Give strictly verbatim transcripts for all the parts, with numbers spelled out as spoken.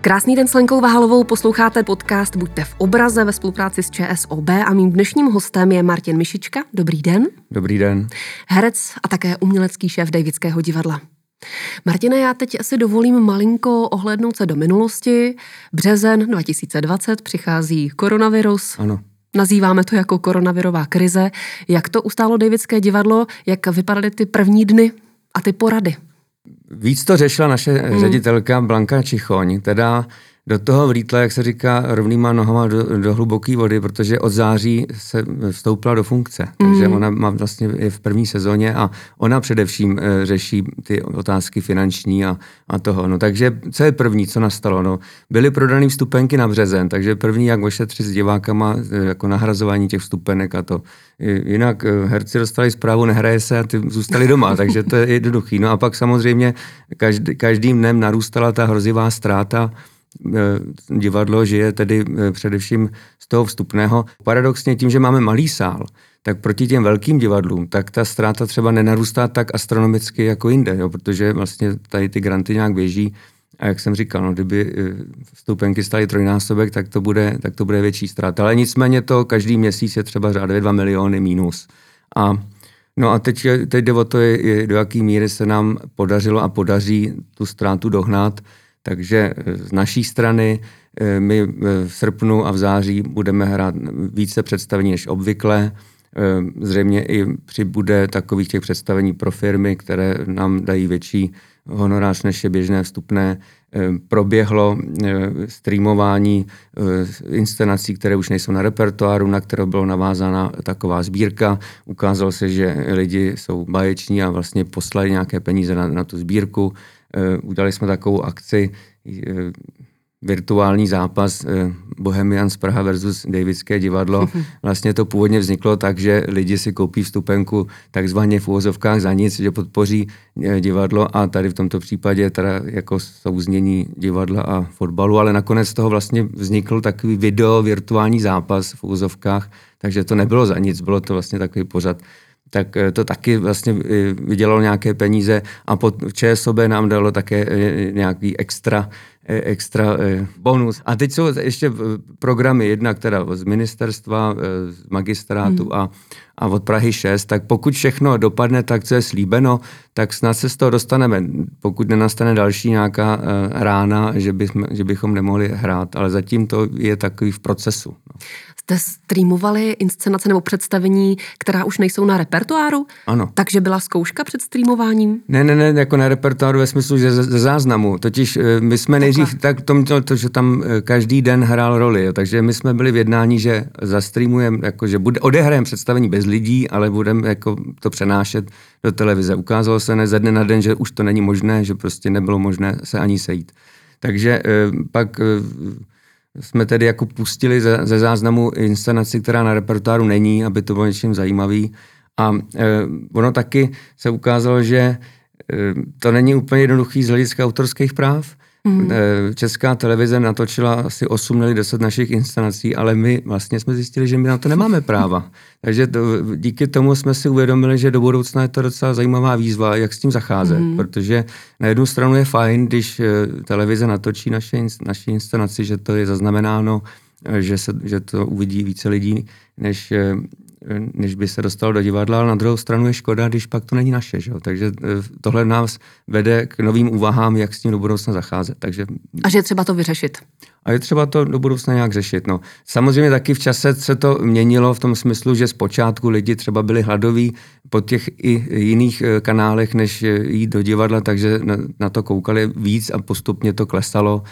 Krásný den s Lenkou Vahalovou, posloucháte podcast Buďte v obraze ve spolupráci s ČSOB a mým dnešním hostem je Martin Myšička. Dobrý den. Dobrý den. Herec a také umělecký šéf Davidského divadla. Martine, já teď asi dovolím malinko ohlédnout se do minulosti. Březen dva tisíce dvacet, přichází koronavirus. Ano. Nazýváme to jako koronavirová krize. Jak to ustálo Davidské divadlo? Jak vypadaly ty první dny a ty porady? Víc to řešila naše hmm. ředitelka Blanka Čichoň, teda do toho vlítla, jak se říká, rovnýma nohama do, do hluboké vody, protože od září se vstoupila do funkce. Hmm. Takže ona má vlastně je v první sezóně a ona především e, řeší ty otázky finanční a, a toho. No, takže co je první, co nastalo? No, byly prodané vstupenky na březen, takže první, jak ošetřit s divákama, jako nahrazování těch vstupenek a to. Jinak herci dostali zprávu, nehraje se a ty zůstali doma, takže to je jednoduchý. No a pak samozřejmě každý, každým dnem narůstala ta hrozivá ztráta. Divadlo žije tedy především z toho vstupného. Paradoxně tím, že máme malý sál, tak proti těm velkým divadlům, tak ta ztráta třeba nenarůstá tak astronomicky jako jinde, jo, protože vlastně tady ty granty nějak běží a jak jsem říkal, no, kdyby vstupenky staly trojnásobek, tak to bude, tak to bude větší ztráta. Ale nicméně to každý měsíc je třeba řádově dva miliony minus. A No a teď, teď jde o to, je, do jaké míry se nám podařilo a podaří tu ztrátu dohnat. Takže z naší strany my v srpnu a v září budeme hrát více představení než obvykle. Zřejmě i přibude takových těch představení pro firmy, které nám dají větší honorář než je běžné vstupné. Proběhlo streamování inscenací, které už nejsou na repertoáru, na kterou byla navázána taková sbírka. Ukázalo se, že lidi jsou baječní a vlastně poslali nějaké peníze na, na tu sbírku. Udělali jsme takovou akci, virtuální zápas Bohemians Praha versus Davidské divadlo. Vlastně to původně vzniklo tak, že lidi si koupí vstupenku takzvaně v úvozovkách za nic, že podpoří divadlo a tady v tomto případě teda jako souznění divadla a fotbalu, ale nakonec z toho vlastně vznikl takový video virtuální zápas v úvozovkách, takže to nebylo za nic, bylo to vlastně takový pořad. Tak to taky vlastně vydělalo nějaké peníze a pod ČSOB nám dalo také nějaký extra, extra bonus. A teď jsou ještě programy jednak teda z ministerstva, z magistrátu hmm. a, a od Prahy šest, tak pokud všechno dopadne tak, co je slíbeno, tak snad se z toho dostaneme, pokud nenastane další nějaká rána, že, by, že bychom nemohli hrát, ale zatím to je takový v procesu. Jste streamovali inscenace nebo představení, která už nejsou na repertoáru? Ano. Takže byla zkouška před streamováním? Ne, ne, ne, jako na repertoáru ve smyslu, že ze záznamu. Totiž my jsme nejdřív tak, tak tom, to, že tam každý den hrál roli, jo, takže my jsme byli v jednání, že zastreamujeme, jako, že odehrajeme představení bez lidí, ale budeme jako, to přenášet do televize. Ukázalo se ne ze dne na den, že už to není možné, že prostě nebylo možné se ani sejít. Takže pak jsme tedy jako pustili ze, ze záznamu inscenaci, která na repertoáru není, aby to bylo něčím zajímavý. A e, ono taky se ukázalo, že e, to není úplně jednoduchý z hlediska autorských práv. Mm. E, Česká televize natočila asi osm nebo deset našich inscenací, ale my vlastně jsme zjistili, že my na to nemáme práva. Takže to, díky tomu jsme si uvědomili, že do budoucna je to docela zajímavá výzva, jak s tím zacházet, mm. protože na jednu stranu je fajn, když televize natočí naše, naše inscenaci, že to je zaznamenáno, že, se, že to uvidí více lidí, než, než by se dostalo do divadla, ale na druhou stranu je škoda, když pak to není naše. Že? Takže tohle nás vede k novým úvahám, jak s tím do budoucna zacházet. Takže... A že je třeba to vyřešit. A je třeba to do budoucna nějak řešit. No. Samozřejmě taky v čase se to měnilo v tom smyslu, že zpočátku lidi třeba byli hladoví po těch i jiných kanálech, než jít do divadla, takže na to koukali víc a postupně to klesalo.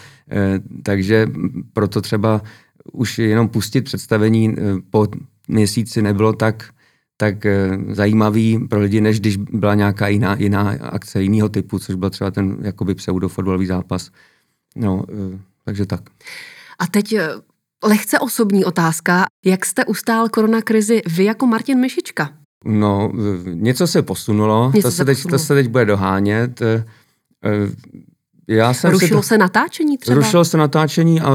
Takže proto třeba už jenom pustit představení po měsíci nebylo tak, tak zajímavý pro lidi, než když byla nějaká jiná, jiná akce jiného typu, což byl třeba ten jakoby pseudofotbalový zápas. No, takže tak. A teď lehce osobní otázka. Jak jste ustál koronakrizi vy jako Martin Myšička? No, něco se posunulo. Něco to, se se teď, posunulo. to se teď bude dohánět. Já jsem rušilo se, to... se natáčení třeba? Rušilo se natáčení a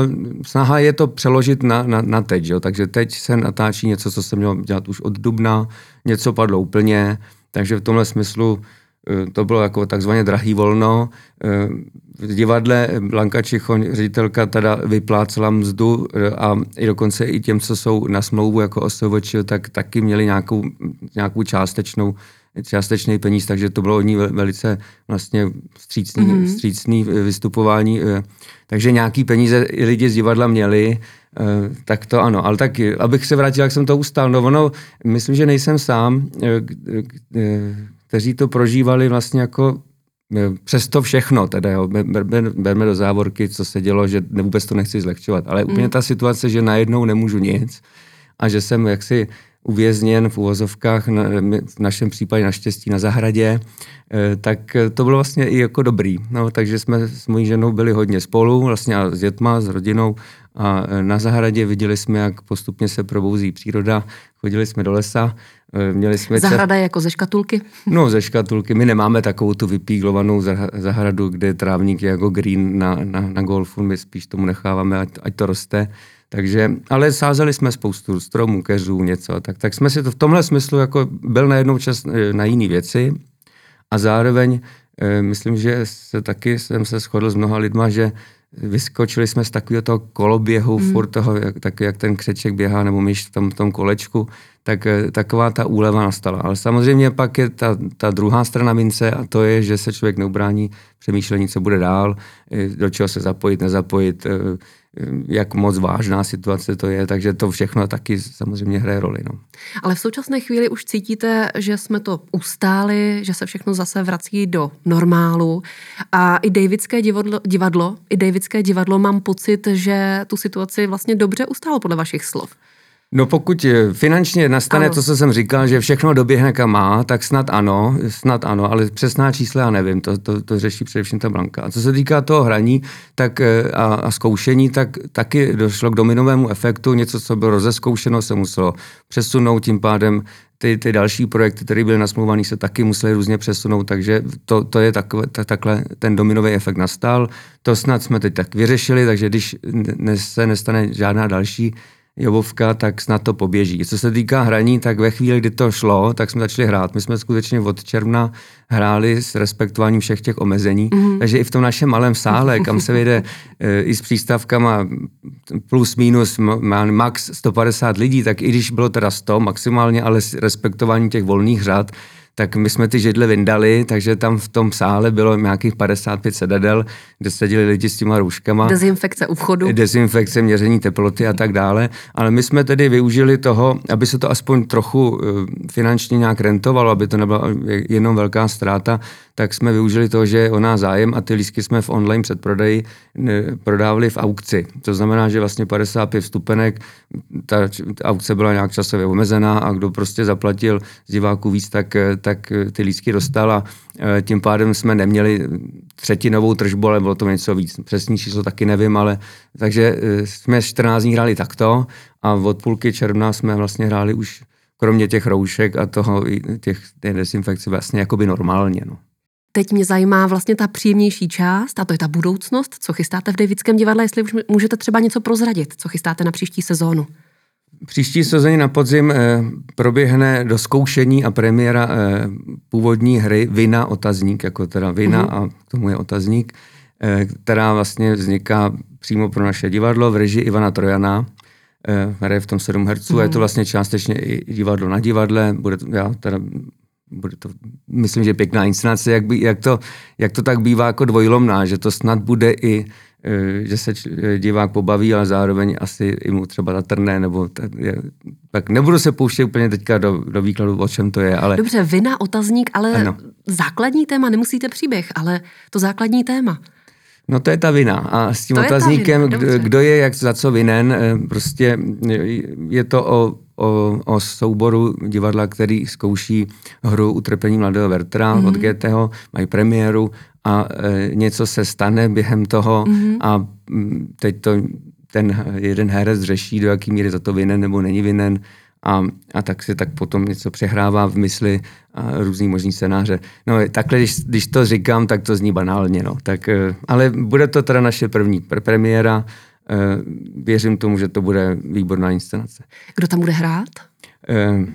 snaha je to přeložit na, na, na teď. Jo? Takže teď se natáčí něco, co se mělo dělat už od dubna. Něco padlo úplně. Takže v tomhle smyslu to bylo jako takzvaně drahý volno. V divadle Blanka Čichoň, ředitelka, teda vyplácela mzdu a i dokonce i těm, co jsou na smlouvu jako OSVČ, tak taky měli nějakou, nějakou částečnou částečný peníz, takže to bylo od ní velice vlastně vstřícný, mm-hmm. vstřícný vystupování. Takže nějaký peníze i lidi z divadla měli, tak to ano. Ale tak, abych se vrátil, jak jsem to ustál, no ono, myslím, že nejsem sám, kteří to prožívali vlastně jako přesto všechno, teda jo, berme do závorky, co se dělo, že vůbec to nechci zlehčovat, ale mm. úplně ta situace, že najednou nemůžu nic a že jsem jaksi uvězněn v uvozovkách, v našem případě naštěstí na zahradě, tak to bylo vlastně i jako dobrý. No, takže jsme s mojí ženou byli hodně spolu, vlastně s dětma, s rodinou a na zahradě viděli jsme, jak postupně se probouzí příroda, chodili jsme do lesa, měli jsme... Zahrada je jako ze škatulky? No, ze škatulky. My nemáme takovou tu vypíglovanou zahradu, kde trávník je jako green na, na, na golfu, my spíš tomu necháváme, ať, ať to roste. Takže, ale sázeli jsme spoustu stromů, keřů, něco. Tak, tak jsme si to v tomhle smyslu jako byl najednou čas na jiné věci a zároveň e, myslím, že se taky jsem se shodl s mnoha lidma, že vyskočili jsme z takového toho koloběhu, mm. furt toho, jak, tak, jak ten křeček běhá nebo myš v tom, v tom kolečku, tak e, taková ta úleva nastala. Ale samozřejmě pak je ta, ta druhá strana mince a to je, že se člověk neubrání přemýšlení, co bude dál, e, do čeho se zapojit, nezapojit, e, jak moc vážná situace to je, takže to všechno taky samozřejmě hraje roli. No. Ale v současné chvíli už cítíte, že jsme to ustáli, že se všechno zase vrací do normálu a i Davidské divadlo, divadlo, i Davidské divadlo mám pocit, že tu situaci vlastně dobře ustálo podle vašich slov. No pokud finančně nastane ano. to, co jsem říkal, že všechno doběhne kam má, tak snad ano, snad ano, ale přesná čísla já nevím, to, to, to řeší především ta Blanka. A co se týká toho hraní tak, a, a zkoušení, tak taky došlo k dominovému efektu, něco, co bylo rozezkoušeno, se muselo přesunout, tím pádem ty, ty další projekty, které byly nasmluvané, se taky musely různě přesunout, takže to, to je takové, tak, takhle ten dominový efekt nastal. To snad jsme teď tak vyřešili, takže když se nestane žádná další jobovka, tak snad to poběží. Co se týká hraní, tak ve chvíli, kdy to šlo, tak jsme začali hrát. My jsme skutečně od června hráli s respektováním všech těch omezení, mm. takže i v tom našem malém sále, kam se vyjde e, i s přístavkama plus minus max sto padesát lidí, tak i když bylo teda sto maximálně, ale s respektováním těch volných řad, tak my jsme ty židle vyndali, takže tam v tom sále bylo nějakých padesát pět sedadel, kde seděli lidi s těma rouškama. Dezinfekce u vchodu. Dezinfekce, měření teploty a tak dále. Ale my jsme tedy využili toho, aby se to aspoň trochu finančně nějak rentovalo, aby to nebyla jenom velká ztráta, tak jsme využili toho, že je o nás zájem a ty lístky jsme v online předprodeji prodávali v aukci. To znamená, že vlastně padesát pět vstupenek, ta aukce byla nějak časově omezená a kdo prostě zaplatil z diváků víc, tak tak ty lístky dostal a tím pádem jsme neměli třetinovou tržbu, ale bylo to něco víc. Přesný číslo taky nevím, ale takže jsme čtrnáct dní hráli takto a od půlky června jsme vlastně hráli už kromě těch roušek a toho těch, těch desinfekcí vlastně jakoby normálně. No. Teď mě zajímá vlastně ta příjemnější část a to je ta budoucnost, co chystáte v Davidském divadle, jestli už můžete třeba něco prozradit, co chystáte na příští sezónu. Příští sezóně na podzim proběhne dozkoušení a premiéra původní hry Vina, otazník, jako teda Vina mm-hmm. a k tomu je otazník, která vlastně vzniká přímo pro naše divadlo v režii Ivana Trojana. Hraje v tom sedm herců mm-hmm. a je to vlastně částečně i divadlo na divadle. Bude to, já teda, bude to, myslím, že pěkná inscenace, jak, by, jak, to, jak to tak bývá jako dvojlomná, že to snad bude i že se divák pobaví, ale zároveň asi i mu třeba zatrne, nebo tak, tak nebudu se pouštět úplně teďka do, do výkladu, o čem to je, ale... Dobře, Vina, otazník, ale ano. Základní téma, nemusíte příběh, ale to základní téma. No to je ta vina a s tím to otazníkem, je vina, kdo je jak za co vinen, prostě je to o, o, o souboru divadla, který zkouší hru Utrpení mladého Werthera mm-hmm. od Goetheho, mají premiéru a e, něco se stane během toho mm-hmm. a teď to ten jeden herec řeší, do jaký míry za to vinen nebo není vinen a, a tak si tak potom něco přehrává v mysli a různý možný scénáře. No takhle, když, když to říkám, tak to zní banálně, no. Tak, e, ale bude to teda naše první pr- premiéra, e, věřím tomu, že to bude výborná inscenace. Kdo tam bude hrát? E,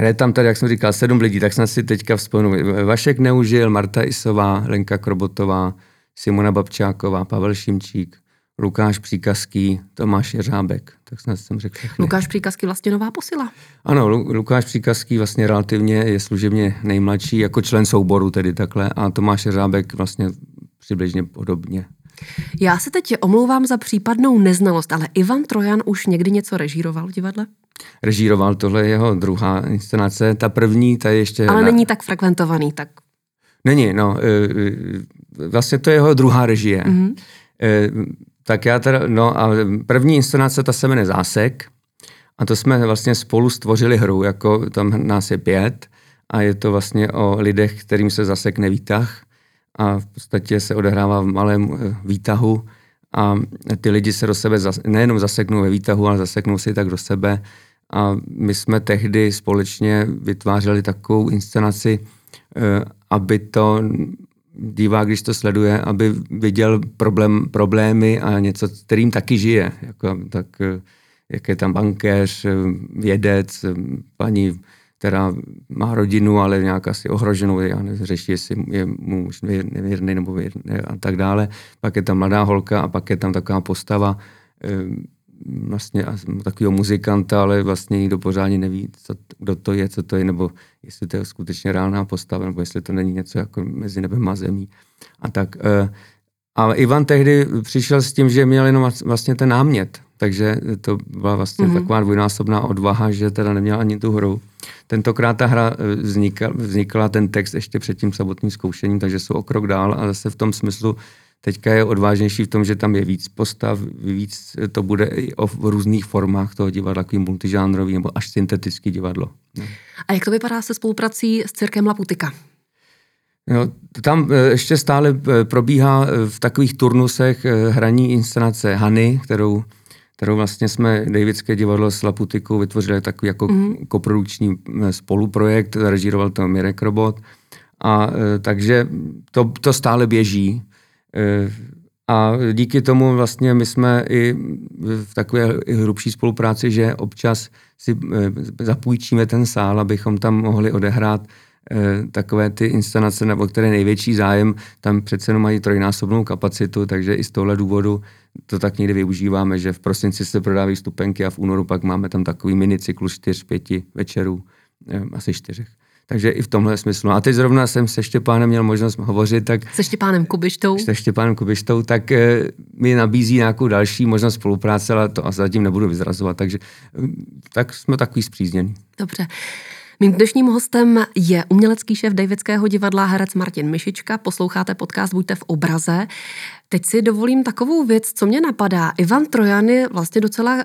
Je tam tady, jak jsem říkal, sedm lidí, tak jsem si teďka vzpomínal. Vašek Neužil, Marta Isová, Lenka Krobotová, Simona Babčáková, Pavel Šimčík, Lukáš Příkazký, Tomáš Řábek. Tak snad jsem řekl všechny. Lukáš Příkazký vlastně nová posila. Ano, Lu- Lukáš Příkazký vlastně relativně je služebně nejmladší, jako člen souboru tedy takhle, a Tomáš Řábek vlastně přibližně podobně. Já se teď omlouvám za případnou neznalost, ale Ivan Trojan už někdy něco režíroval v divadle? Režíroval, tohle je jeho druhá inscenace, ta první, ta je ještě... Ale na... není tak frekventovaný, tak... Není, no, vlastně to je jeho druhá režie. Mm-hmm. Tak já teda, no a první inscenace, ta se jmenuje Zásek a to jsme vlastně spolu stvořili hru, jako tam nás je pět a je to vlastně o lidech, kterým se zasekne výtah a v podstatě se odehrává v malém výtahu a ty lidi se do sebe zas, nejenom zaseknou ve výtahu, ale zaseknou si tak do sebe a my jsme tehdy společně vytvářeli takovou inscenaci, aby to... divák, když to sleduje, aby viděl problém, problémy a něco, kterým taky žije. Jako, tak, jak je tam bankéř, vědec, paní, která má rodinu, ale nějak asi ohroženou, já neřeší, jestli je mu už nevěrný nebo věrný a tak dále. Pak je tam mladá holka a pak je tam taková postava vlastně takového muzikanta, ale vlastně nikdo pořádně neví, co, kdo to je, co to je, nebo jestli to je skutečně reálná postava, nebo jestli to není něco jako mezi nebem a zemí. A tak. Ale Ivan tehdy přišel s tím, že měl jenom vlastně ten námět, takže to byla vlastně mm-hmm. taková dvojnásobná odvaha, že teda neměl ani tu hru. Tentokrát ta hra vznikla, vznikla ten text ještě před tím samotným zkoušením, takže jsou o krok dál a zase v tom smyslu teďka je odvážnější v tom, že tam je víc postav, víc to bude i o různých formách toho divadla, takový multižánrový nebo až syntetický divadlo. No. A jak to vypadá se spoluprací s Cirkem La Putika? No, tam ještě stále probíhá v takových turnusech hraní inscenace Hany, kterou, kterou vlastně jsme Davidské divadlo s La Putikou vytvořili takový jako mm-hmm. koprodukční spoluprojekt, režíroval to Mirek Krobot. A takže to, to stále běží. A díky tomu vlastně my jsme i v takové hrubší spolupráci, že občas si zapůjčíme ten sál, abychom tam mohli odehrát takové ty inscenace, nebo které největší zájem, tam přece jenom mají trojnásobnou kapacitu, takže i z tohle důvodu to tak někdy využíváme, že v prosinci se prodávají vstupenky a v únoru pak máme tam takový minicyklus čtyř, pěti večerů, asi čtyřech. Takže i v tomhle smyslu. A teď zrovna jsem se Štěpánem měl možnost hovořit. Tak se Štěpánem Kubištou. Se Štěpánem Kubištou, tak e, mi nabízí nějakou další možnost spolupráce, ale to a zatím nebudu vyzrazovat. Takže tak jsme takový zpříznění. Dobře. Mým dnešním hostem je umělecký šéf Davidského divadla herec Martin Myšička. Posloucháte podcast Buďte v obraze. Teď si dovolím takovou věc, co mě napadá. Ivan Trojan je vlastně docela uh,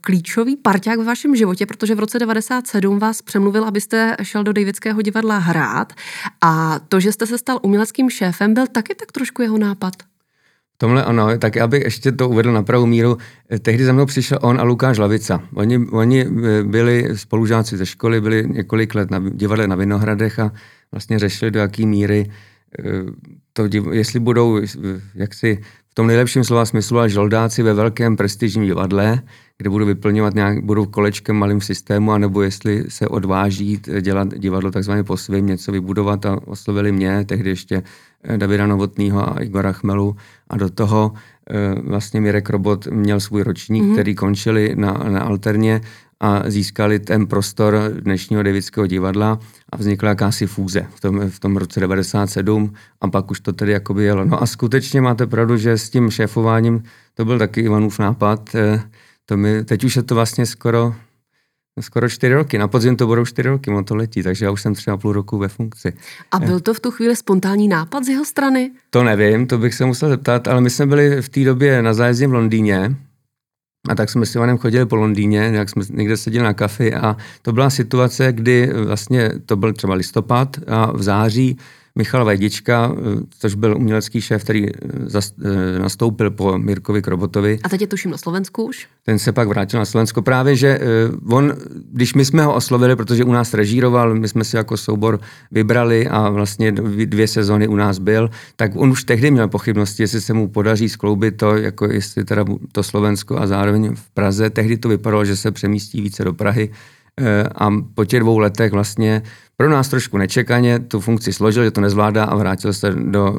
klíčový parťák ve vašem životě, protože v roce devadesát sedm vás přemluvil, abyste šel do Davidského divadla hrát. A to, že jste se stal uměleckým šéfem, byl taky tak trošku jeho nápad. Tomhle ano, tak já bych ještě to uvedl na pravou míru. Tehdy za mnou přišel on a Lukáš Lavica. Oni, oni byli spolužáci ze školy, byli několik let na divadle na Vinohradech a vlastně řešili, do jaký míry to, jestli budou jaksi v tom nejlepším slova smyslu a žoldáci ve velkém prestižním divadle, kde budou vyplňovat nějak, budou kolečkem malým systému, anebo jestli se odváží dělat divadlo takzvaně po svým, něco vybudovat a oslovili mě, tehdy ještě Davida Novotnýho a Igora Chmelu a do toho vlastně Mirek Robot měl svůj ročník, mm-hmm. který končili na, na alterně a získali ten prostor dnešního Davidského divadla a vznikla jakási fúze v tom, v tom roce devadesát sedm a pak už to tedy jakoby jelo. No a skutečně máte pravdu, že s tím šéfováním to byl taky Ivanův nápad. To mi, teď už je to vlastně skoro, skoro čtyři roky. Na podzim to budou čtyři roky, on to letí, takže já už jsem třeba půl roku ve funkci. A byl to v tu chvíli spontánní nápad z jeho strany? To nevím, to bych se musel zeptat, ale my jsme byli v té době na zájezdě v Londýně, a tak jsme s Ivanem chodili po Londýně, jak jsme někde seděli na kafi a to byla situace, kdy vlastně to byl třeba listopad a v září Michal Vajdička, což byl umělecký šéf, který zas, nastoupil po Mirkovi Krobotovi. A teď je tuším na Slovensku už? Ten se pak vrátil na Slovensko. Právě, že on, když my jsme ho oslovili, protože u nás režíroval, my jsme si jako soubor vybrali a vlastně dvě sezony u nás byl, tak on už tehdy měl pochybnosti, jestli se mu podaří skloubit to, jako jestli teda to Slovensko a zároveň v Praze. Tehdy to vypadalo, že se přemístí více do Prahy. a po těch dvou letech vlastně pro nás trošku nečekaně tu funkci složil, že to nezvládá a vrátil se do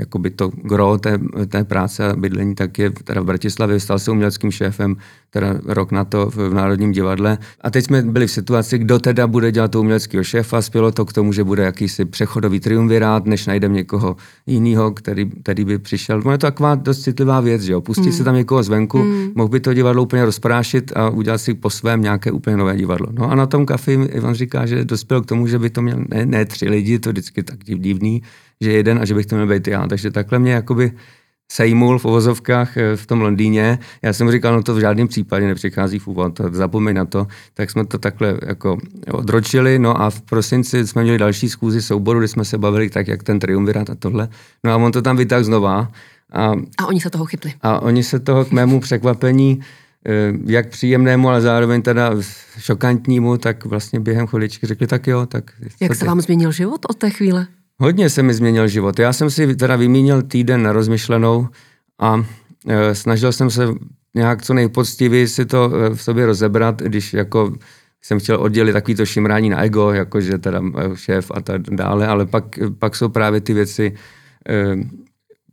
jakoby to gro té, té práce a bydlení, tak je teda v Bratislavě, stal se uměleckým šéfem teda rok na to v Národním divadle. A teď jsme byli v situaci, kdo teda bude dělat toho uměleckého šéfa, spělo to k tomu, že bude jakýsi přechodový triumvirát, než najdeme někoho jiného, který, který by přišel. No je to taková dost citlivá věc, že jo, pustit hmm. se tam někoho zvenku, hmm. mohl by to divadlo úplně rozprášit a udělat si po svém nějaké úplně nové divadlo. No a na tom kafi Ivan říká, že dospěl k tomu, že by to měl ne, ne tři lidi, to vždycky tak divný, že jeden a že bych to měl být já. Takže takhle mě jakoby sejmul v uvozovkách v tom Londýně. Já jsem říkal, no to v žádném případě nepřichází v úvod, zapomeň na to. Tak jsme to takhle jako odročili, no a v prosinci jsme měli další schůzi souboru, kdy jsme se bavili tak, jak ten triumvirát a tohle. No a on to tam vytáhl znova. A, a oni se toho chytli. A oni se toho k mému překvapení, jak příjemnému, ale zároveň teda šokantnímu, tak vlastně během chviličky řekli, tak jo. Tak jak se vám změnil život od té chvíle? Hodně se mi změnil život. Já jsem si teda vymínil týden na rozmyšlenou a e, snažil jsem se nějak co nejpoctivěji si to e, v sobě rozebrat, když jako jsem chtěl oddělit takovýto šimrání na ego, jakože teda šéf a tak dále, ale pak, pak jsou právě ty věci, e,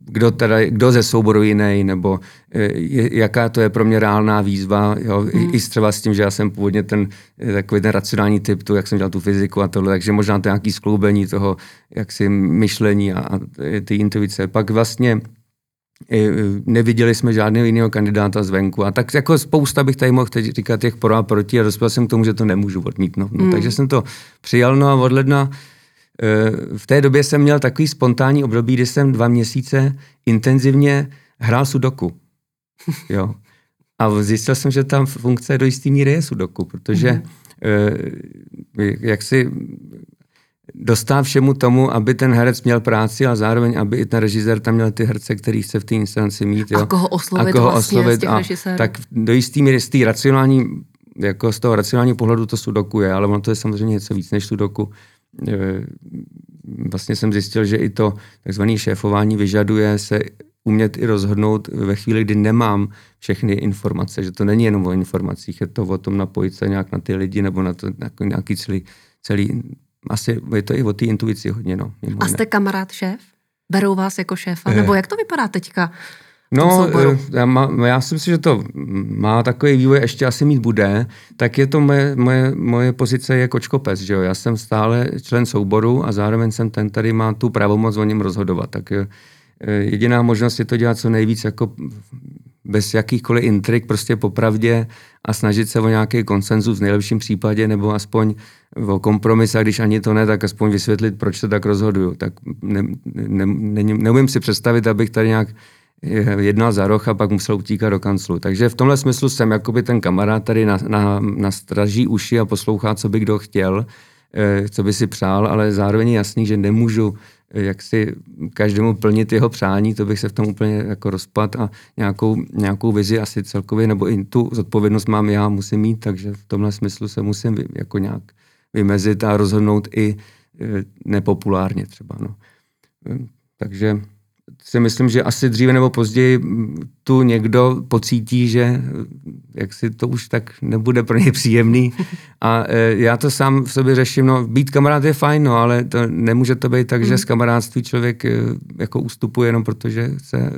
kdo, teda, kdo ze souboru jiný, nebo e, jaká to je pro mě reálná výzva, jo, mm. i, i třeba s tím, že já jsem původně ten takový ten racionální typ, tu, jak jsem dělal tu fyziku a tohle, takže možná to nějaký skloubení toho, jak si myšlení a, a ty intuice. Pak vlastně e, neviděli jsme žádného jiného kandidáta zvenku a tak jako spousta bych tady mohl teď říkat těch pro a proti a dospěl jsem k tomu, že to nemůžu odmítnout. No, mm. Takže jsem to přijal, no a od ledna v té době jsem měl takový spontánní období, kdy jsem dva měsíce intenzivně hrál sudoku. Jo. A zjistil jsem, že tam funkce do jistý míry je sudoku, protože mm-hmm. jak si dostal všemu tomu, aby ten herec měl práci a zároveň, aby i ten režisér tam měl ty herce, který chce v té instanci mít. Jo. A koho oslovit a koho vlastně oslovit z těch režisérů. Tak do jistý míry z té racionální, jako z toho racionálního pohledu to sudoku je, ale ono to je samozřejmě něco víc než sudoku. Vlastně jsem zjistil, že i to takzvané šéfování vyžaduje se umět i rozhodnout ve chvíli, kdy nemám všechny informace, že to není jenom o informacích, je to o tom napojit se nějak na ty lidi nebo na to nějaký celý, celý asi je to i o té intuici hodně. No, a jste kamarád šéf? Berou vás jako šéfa? Nebo jak to vypadá teďka? No, já, má, já si myslím, že to má takový vývoj, ještě asi mít bude, tak je to moje, moje, moje pozice je kočkopes, že jo. Já jsem stále člen souboru a zároveň jsem ten, který má tu pravomoc o něm rozhodovat. Tak jediná možnost je to dělat co nejvíc jako bez jakýchkoliv intrik, prostě popravdě a snažit se o nějaký konsenzus v nejlepším případě, nebo aspoň o kompromis, a když ani to ne, tak aspoň vysvětlit, proč se tak rozhoduju. Tak ne, ne, ne, neumím si představit, abych tady nějak jednal za roh a pak musel utíkat do kanclu. Takže v tomhle smyslu jsem jakoby ten kamarád tady na, na, na straží uši a poslouchá, co by kdo chtěl, co by si přál, ale zároveň je jasný, že nemůžu jak si každému plnit jeho přání, to bych se v tom úplně jako rozpad a nějakou, nějakou vizi asi celkově, nebo i tu zodpovědnost mám já, musím mít, takže v tomhle smyslu se musím jako nějak vymezit a rozhodnout i nepopulárně třeba. No. Takže si myslím, že asi dříve nebo později tu někdo pocítí, že jak si to už tak nebude pro ně příjemný. A e, já to sám v sobě řeším, no být kamarád je fajn, no, ale to nemůže to být tak, mm. že z kamarádství člověk e, jako ústupuje jenom protože se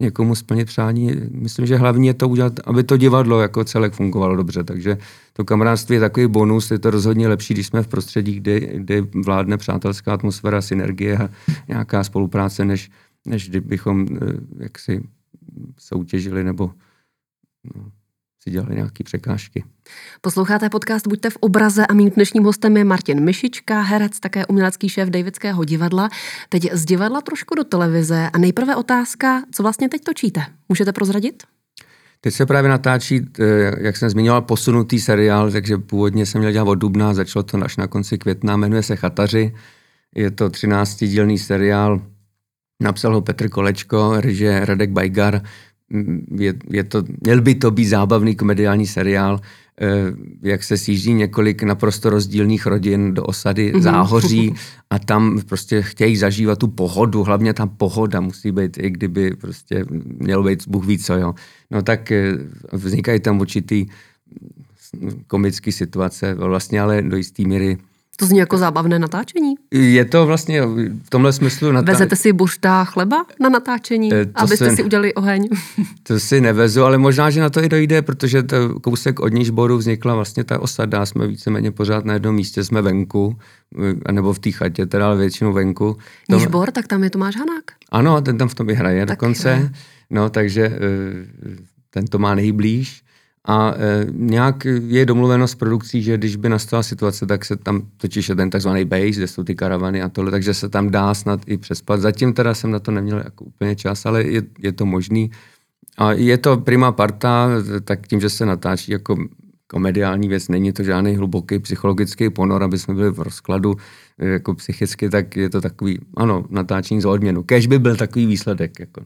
někomu splnit přání. Myslím, že hlavní je to udělat, aby to divadlo jako celek fungovalo dobře, takže to kamarádství je takový bonus, je to rozhodně lepší, když jsme v prostředí, kde, kde vládne přátelská atmosféra, synergie a nějaká spolupráce, než než kdybychom jaksi soutěžili nebo no, si dělali nějaké překážky. Posloucháte podcast Buďte v obraze a mým dnešním hostem je Martin Myšička, herec, také umělecký šéf Davidského divadla. Teď z divadla trošku do televize a nejprve otázka, co vlastně teď točíte? Můžete prozradit? Teď se právě natáčí, jak jsem zmiňoval, posunutý seriál, takže původně jsem měl dělat od dubna, začalo to až na konci května, jmenuje se Chataři, je to třináctidílný seriál. Napsal ho Petr Kolečko, režie Radek Bajgar. Je, je to, měl by to být zábavný komediální seriál, jak se sjíždí několik naprosto rozdílných rodin do osady mm-hmm. Záhoří a tam prostě chtějí zažívat tu pohodu, hlavně ta pohoda musí být, i kdyby prostě měl být Bůh ví co, jo. No tak vznikají tam určitý komické situace, vlastně ale do jisté míry. To zní jako zábavné natáčení. Je to vlastně v tomhle smyslu... Natá... Vezete si buřta chleba na natáčení, e, abyste si... si udělali oheň? To si nevezu, ale možná, že na to i dojde, protože to kousek od Nížboru vznikla vlastně ta osada, jsme víceméně pořád na jednom místě, jsme venku, nebo v té chatě, teda ale většinou venku. Nížbor, to... tak tam je Tomáš Hanák. Ano, ten tam v tom i hraje tak dokonce, hraje. No takže ten to má nejblíž. A e, nějak je domluveno s produkcí, že když by nastala situace, tak se tam točí ten takzvaný base, kde jsou ty karavany a tohle, takže se tam dá snad i přespat. Zatím teda jsem na to neměl jako úplně čas, ale je, je to možný. A je to prima parta, tak tím, že se natáčí jako komediální věc, není to žádný hluboký psychologický ponor, aby jsme byli v rozkladu jako psychicky, tak je to takový, ano, natáčení za odměnu. Kéž by byl takový výsledek, jako.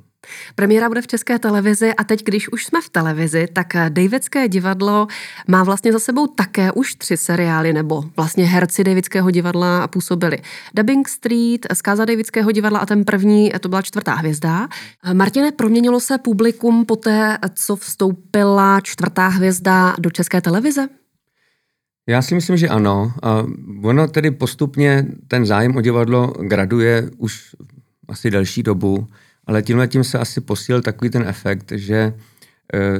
Premiéra bude v České televizi a teď, když už jsme v televizi, tak Davidské divadlo má vlastně za sebou také už tři seriály, nebo vlastně herci Davidského divadla působili. Dubbing Street, zkáza Davidského divadla a ten první, to byla Čtvrtá hvězda. Martine, proměnilo se publikum poté, co vstoupila Čtvrtá hvězda do České televize? Já si myslím, že ano. A ono tedy postupně ten zájem o divadlo graduje už asi delší dobu, ale tímhle tím se asi posílil takový ten efekt, že e,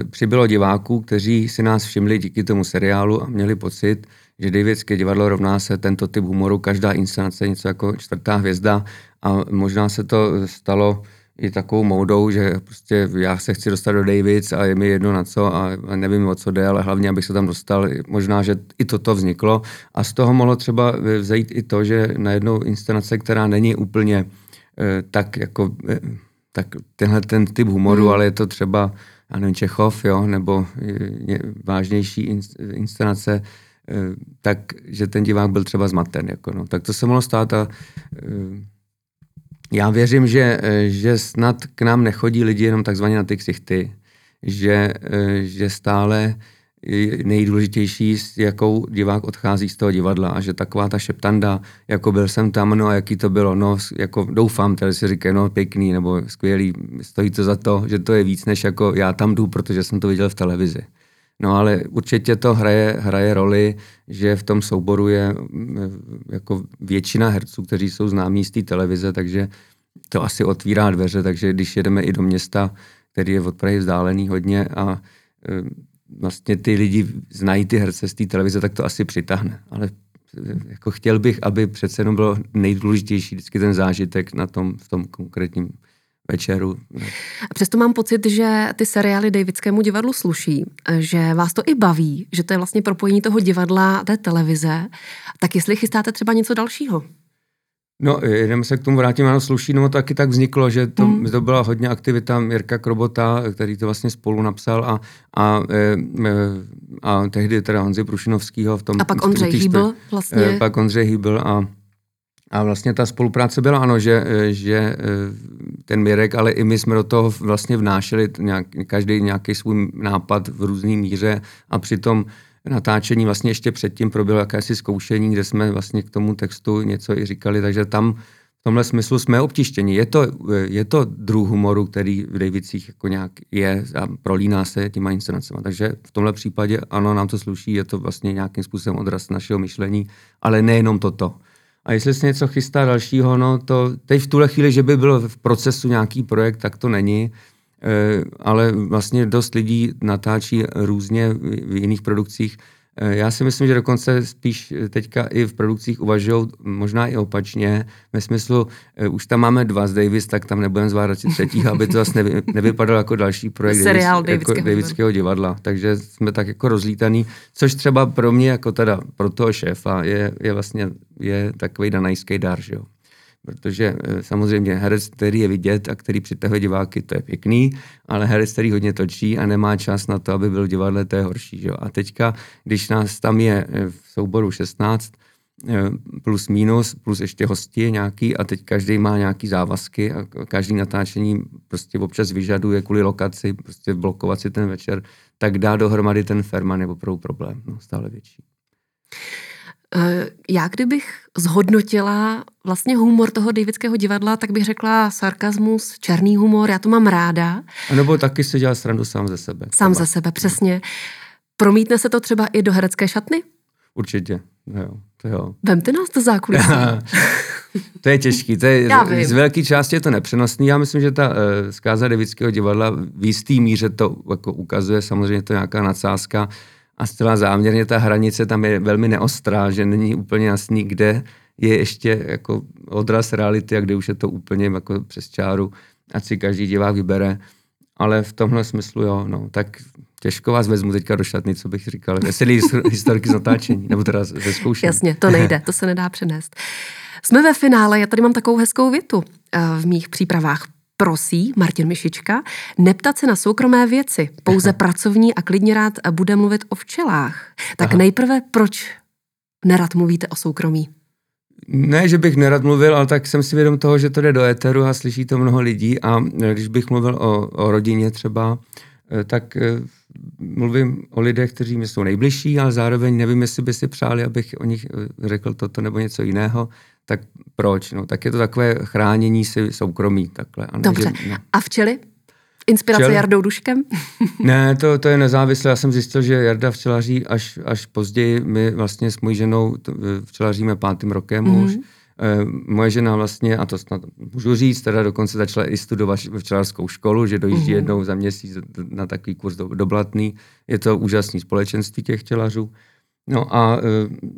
přibylo diváků, kteří si nás všimli díky tomu seriálu a měli pocit, že Davidské divadlo rovná se tento typ humoru, každá inscenace něco jako Čtvrtá hvězda, a možná se to stalo i takovou módou, že prostě já se chci dostat do Davids a je mi jedno na co a nevím, o co jde, ale hlavně, abych se tam dostal. Možná, že i toto vzniklo a z toho mohlo třeba vzejít i to, že najednou inscenace, která není úplně e, tak jako... E, tak tenhle ten typ humoru, hmm. ale je to třeba, já nevím, Čechov, jo, nebo je, vážnější inscenace, tak, že ten divák byl třeba zmaten, jako, no. Tak to se mohlo stát a já věřím, že, že snad k nám nechodí lidi jenom takzvaně na ty ksichty, že, že stále nejdůležitější, s jakou divák odchází z toho divadla a že taková ta šeptanda, jako byl jsem tam, no a jaký to bylo, no jako doufám, tady si říkají, no pěkný nebo skvělý, stojí to za to, že to je víc než jako já tam jdu, protože jsem to viděl v televizi. No ale určitě to hraje, hraje roli, že v tom souboru je jako většina herců, kteří jsou známí z té televize, takže to asi otvírá dveře, takže když jedeme i do města, který je od Prahy vzdálený hodně a vlastně ty lidi znají ty herce z té televize, tak to asi přitáhne. Ale jako chtěl bych, aby přece jenom bylo nejdůležitější vždycky ten zážitek na tom, v tom konkrétním večeru. A přesto mám pocit, že ty seriály Davidskému divadlu sluší, že vás to i baví, že to je vlastně propojení toho divadla, té televize. Tak jestli chystáte třeba něco dalšího? No, jenom se k tomu vrátím, ano, sluší, no to taky tak vzniklo, že to, mm. to byla hodně aktivita Mirka Krobota, který to vlastně spolu napsal a, a, a, a tehdy teda Honzi Prušinovskýho v tom... A pak Ondřej Hýbl vlastně. Pak Ondřej Hýbl a, a vlastně ta spolupráce byla, ano, že, že ten Mirek, ale i my jsme do toho vlastně vnášeli nějak, každý nějaký svůj nápad v různý míře a přitom natáčení vlastně ještě předtím proběhlo jakési zkoušení, kde jsme vlastně k tomu textu něco i říkali, takže tam v tomhle smyslu jsme obtištěni. Je to, je to druh humoru, který v Davidcích jako nějak je a prolíná se těma inscenacema. Takže v tomhle případě ano, nám to sluší, je to vlastně nějakým způsobem odraz našeho myšlení, ale nejenom toto. A jestli se něco chystá dalšího, no to teď v tuhle chvíli, že by byl v procesu nějaký projekt, tak to není. Ale vlastně dost lidí natáčí různě v jiných produkcích. Já si myslím, že dokonce spíš teďka i v produkcích uvažují možná i opačně. Ve smyslu, už tam máme dva z Davis, tak tam nebudeme zvládat třetích, aby to zase nevy, nevypadalo jako další projekt seriál Davidského, jako Davidského divadla. Takže jsme tak jako rozlítaný, což třeba pro mě, jako teda pro toho šéfa, je, je vlastně je takový danajský dar, že jo. Protože samozřejmě herec, který je vidět a který přitahuje diváky, to je pěkný, ale herec, který hodně točí a nemá čas na to, aby byl v divadle, to je horší. Že? A teďka, když nás tam je v souboru šestnáct plus minus, plus ještě hosti nějaký a teď každý má nějaký závazky a každý natáčení prostě občas vyžaduje kvůli lokaci, prostě blokovat si ten večer, tak dá dohromady ten ferman je opravdu problém, no, stále větší. Já kdybych zhodnotila vlastně humor toho Davidského divadla, tak bych řekla sarkazmus, černý humor, já to mám ráda. A nebo taky se dělá srandu sám ze sebe. Sám ze sebe, přesně. Promítne se to třeba i do herecké šatny? Určitě, jo. To jo. Vemte nás do zákulisí. To je těžký, to je, z velké části je to nepřenosný. Já myslím, že ta uh, zkáza Davidského divadla v jistý míře to jako ukazuje, samozřejmě to je nějaká nadsázka a zcela záměrně ta hranice tam je velmi neostrá, že není úplně jasný, kde je ještě jako odraz reality a kde už je to úplně jako přes čáru, ať si každý divák vybere. Ale v tomhle smyslu jo, no, tak těžko vás vezmu teďka do šatny, co bych říkal. Veselý historiky z natáčení, nebo teda ze zkoušení. Jasně, to nejde, to se nedá přenést. Jsme ve finále, já tady mám takovou hezkou větu v mých přípravách. Prosí Martin Myšička neptat se na soukromé věci, pouze aha, pracovní a klidně rád bude mluvit o včelách. Tak aha, nejprve, proč nerad mluvíte o soukromí? Ne, že bych nerad mluvil, ale tak jsem si vědom toho, že to jde do éteru a slyší to mnoho lidí a když bych mluvil o, o rodině třeba, tak mluvím o lidech, kteří mi jsou nejbližší, ale zároveň nevím, jestli by si přáli, abych o nich řekl toto nebo něco jiného, tak proč? No, tak je to takové chránění si soukromí. Takhle. A ne, dobře. Že, no. A včely? Inspirace včely? Jardou Duškem? Ne, to, to je nezávislé. Já jsem zjistil, že Jarda včelaří až, až později. My vlastně s mojí ženou včelaříme pátým rokem mm-hmm. už. Moje žena vlastně, a to snad můžu říct, teda dokonce začala i studovat včelařskou školu, že dojíždí mm-hmm. jednou za měsíc na takový kurz do, do Blatný. Je to úžasné společenství těch včelařů. No a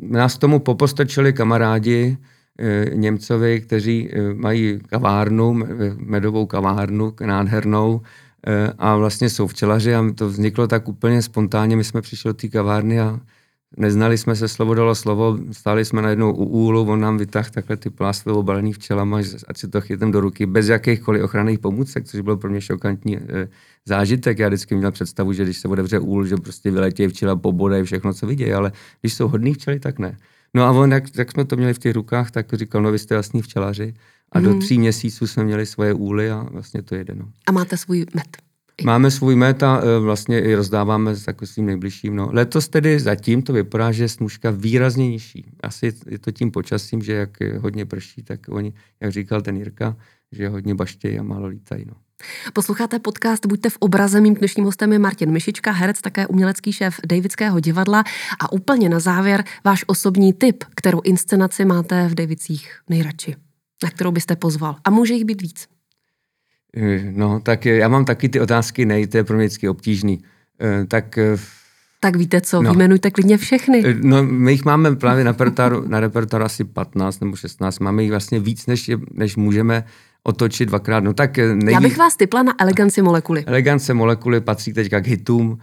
nás k tomu popostačili kamarádi Němcovi, kteří mají kavárnu, medovou kavárnu, nádhernou, a vlastně jsou včelaři a to vzniklo tak úplně spontánně. My jsme přišli do té kavárny a neznali jsme se, slovo dalo slovo, stáli jsme najednou u úlu, on nám vytáhl takhle ty plásty obalený včelama, ať si to chytím do ruky, bez jakýchkoliv ochranných pomůcek, což byl pro mě šokantní zážitek. Já vždycky měl představu, že když se otevře úl, že prostě vyletějí včela, pobodají všechno, co vidějí, ale když jsou hodný včely, tak ne. No a on, jak, jak jsme to měli v těch rukách, tak říkal, no vy jste jasný včelaři. A hmm. do tří měsíců jsme měli svoje úly a vlastně to jede. No. A máte svůj med? Máme svůj med a vlastně i rozdáváme s takovým nejbližším. No. Letos tedy zatím to vypadá, že je snůška výrazně nižší. Asi je to tím počasím, že jak hodně prší, tak oni, jak říkal ten Jirka, že hodně baštějí a málo lítají. No. Posloucháte podcast Buďte v obraze. Mým dnešním hostem je Martin Myšička, herec, také umělecký šéf Davidského divadla. A úplně na závěr váš osobní tip, kterou inscenaci máte v Davidcích nejradši, na kterou byste pozval. A může jich být víc. No, tak já mám taky ty otázky, nej, to je pro mě vždycky obtížný. Tak, tak víte co, no, vyjmenujte klidně všechny. No, my jich máme právě na repertoáru, na repertoáru asi patnáct nebo šestnáct. Máme jich vlastně víc, než, než můžeme otočit dvakrát. No, tak nej... Já bych vás tipla na Eleganci molekuly. Elegance molekuly patří teďka k hitům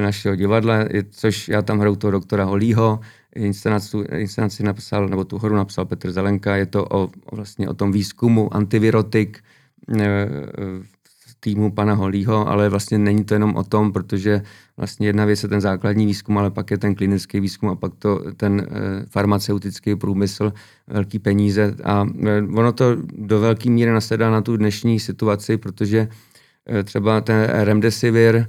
našeho divadla, což já tam hraju toho doktora Holího. Inscenaci, inscenaci napsal, nebo tu hru napsal Petr Zelenka. Je to o, vlastně o tom výzkumu antivirotik týmu pana Holího, ale vlastně není to jenom o tom, protože vlastně jedna věc je ten základní výzkum, ale pak je ten klinický výzkum a pak to ten farmaceutický průmysl, velký peníze a ono to do velké míry nasedá na tu dnešní situaci, protože třeba ten Remdesivir,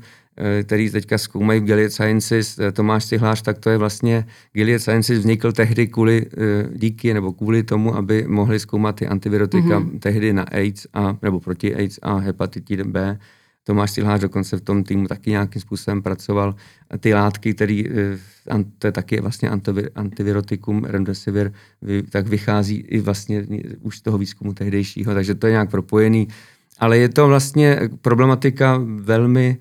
který teďka zkoumají v Gilead Sciences, Tomáš Cihlář, tak to je vlastně, Gilead Sciences vznikl tehdy kvůli, díky nebo kvůli tomu, aby mohli zkoumat ty antivirotika mm-hmm. tehdy na AIDS a, nebo proti AIDS a hepatitidě B. Tomáš Cihlář dokonce v tom týmu taky nějakým způsobem pracoval. Ty látky, který, to je taky vlastně antivirotikum, Remdesivir, tak vychází i vlastně už toho výzkumu tehdejšího, takže to je nějak propojený. Ale je to vlastně problematika velmi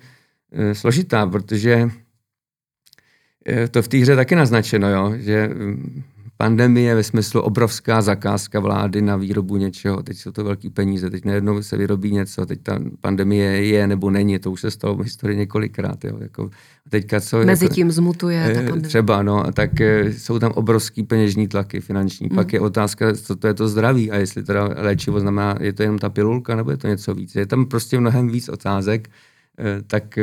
složitá, protože to v té hře taky naznačeno, jo? Že pandemie ve smyslu obrovská zakázka vlády na výrobu něčeho, teď jsou to velký peníze, teď najednou se vyrobí něco, teď ta pandemie je nebo není, to už se stalo v historii několikrát. Jo? Jako teďka co, mezi jako, tím zmutuje ta pandemie. Třeba, no, tak jsou tam obrovský peněžní tlaky finanční, mm. pak je otázka, co to je to zdraví a jestli teda léčivo znamená, je to jenom ta pilulka nebo je to něco víc. Je tam prostě mnohem víc otázek, tak,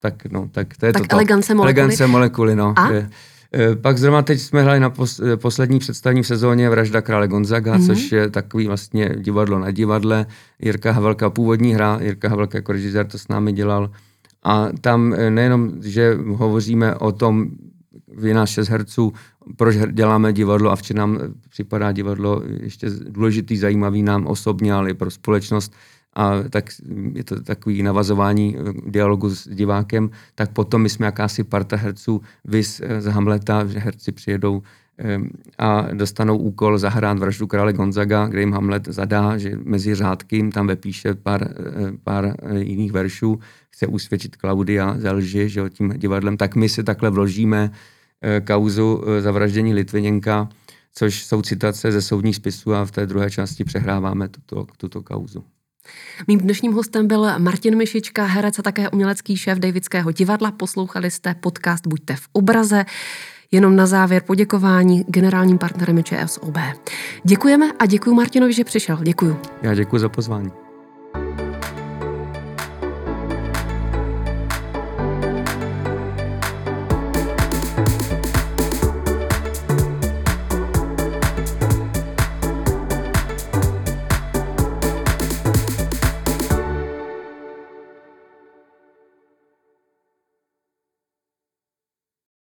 tak, no, tak to je tak to. Tak Elegance molekuly. Elegance molekuly, no. A? Pak zrovna teď jsme hráli na poslední představení v sezóně Vražda krále Gonzaga, mm-hmm. což je takový vlastně divadlo na divadle. Jirka Havelka, původní hra, Jirka Havelka jako režisér to s námi dělal. A tam nejenom, že hovoříme o tom, vy nás šest herců, proč děláme divadlo a v čem nám připadá divadlo ještě důležitý, zajímavý nám osobně, ale i pro společnost. a tak je to takový navazování dialogu s divákem, tak potom my jsme jakási parta herců vys z Hamleta, že herci přijedou a dostanou úkol zahrát Vraždu krále Gonzaga, kde jim Hamlet zadá, že mezi řádky jim tam vepíše pár, pár jiných veršů, chce usvědčit Klaudia ze lži, že tím divadlem, tak my si takhle vložíme kauzu zavraždění Litviněnka, což jsou citace ze soudních spisů a v té druhé části přehráváme tuto, tuto kauzu. Mým dnešním hostem byl Martin Myšička, herec a také umělecký šéf Davidského divadla. Poslouchali jste podcast Buďte v obraze. Jenom na závěr poděkování generálním partnerem ČSOB. Děkujeme a děkuji Martinovi, že přišel. Děkuji. Já děkuji za pozvání.